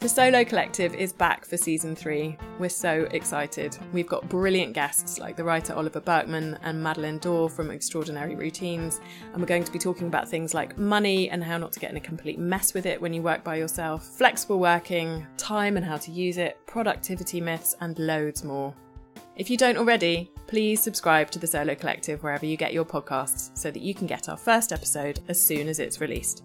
The Solo Collective is back for season 3. We're so excited. We've got brilliant guests like the writer Oliver Burkman and Madeleine Dore from Extraordinary Routines, and we're going to be talking about things like money and how not to get in a complete mess with it when you work by yourself, flexible working, time and how to use it, productivity myths, and loads more. If you don't already, please subscribe to The Solo Collective wherever you get your podcasts so that you can get our first episode as soon as it's released.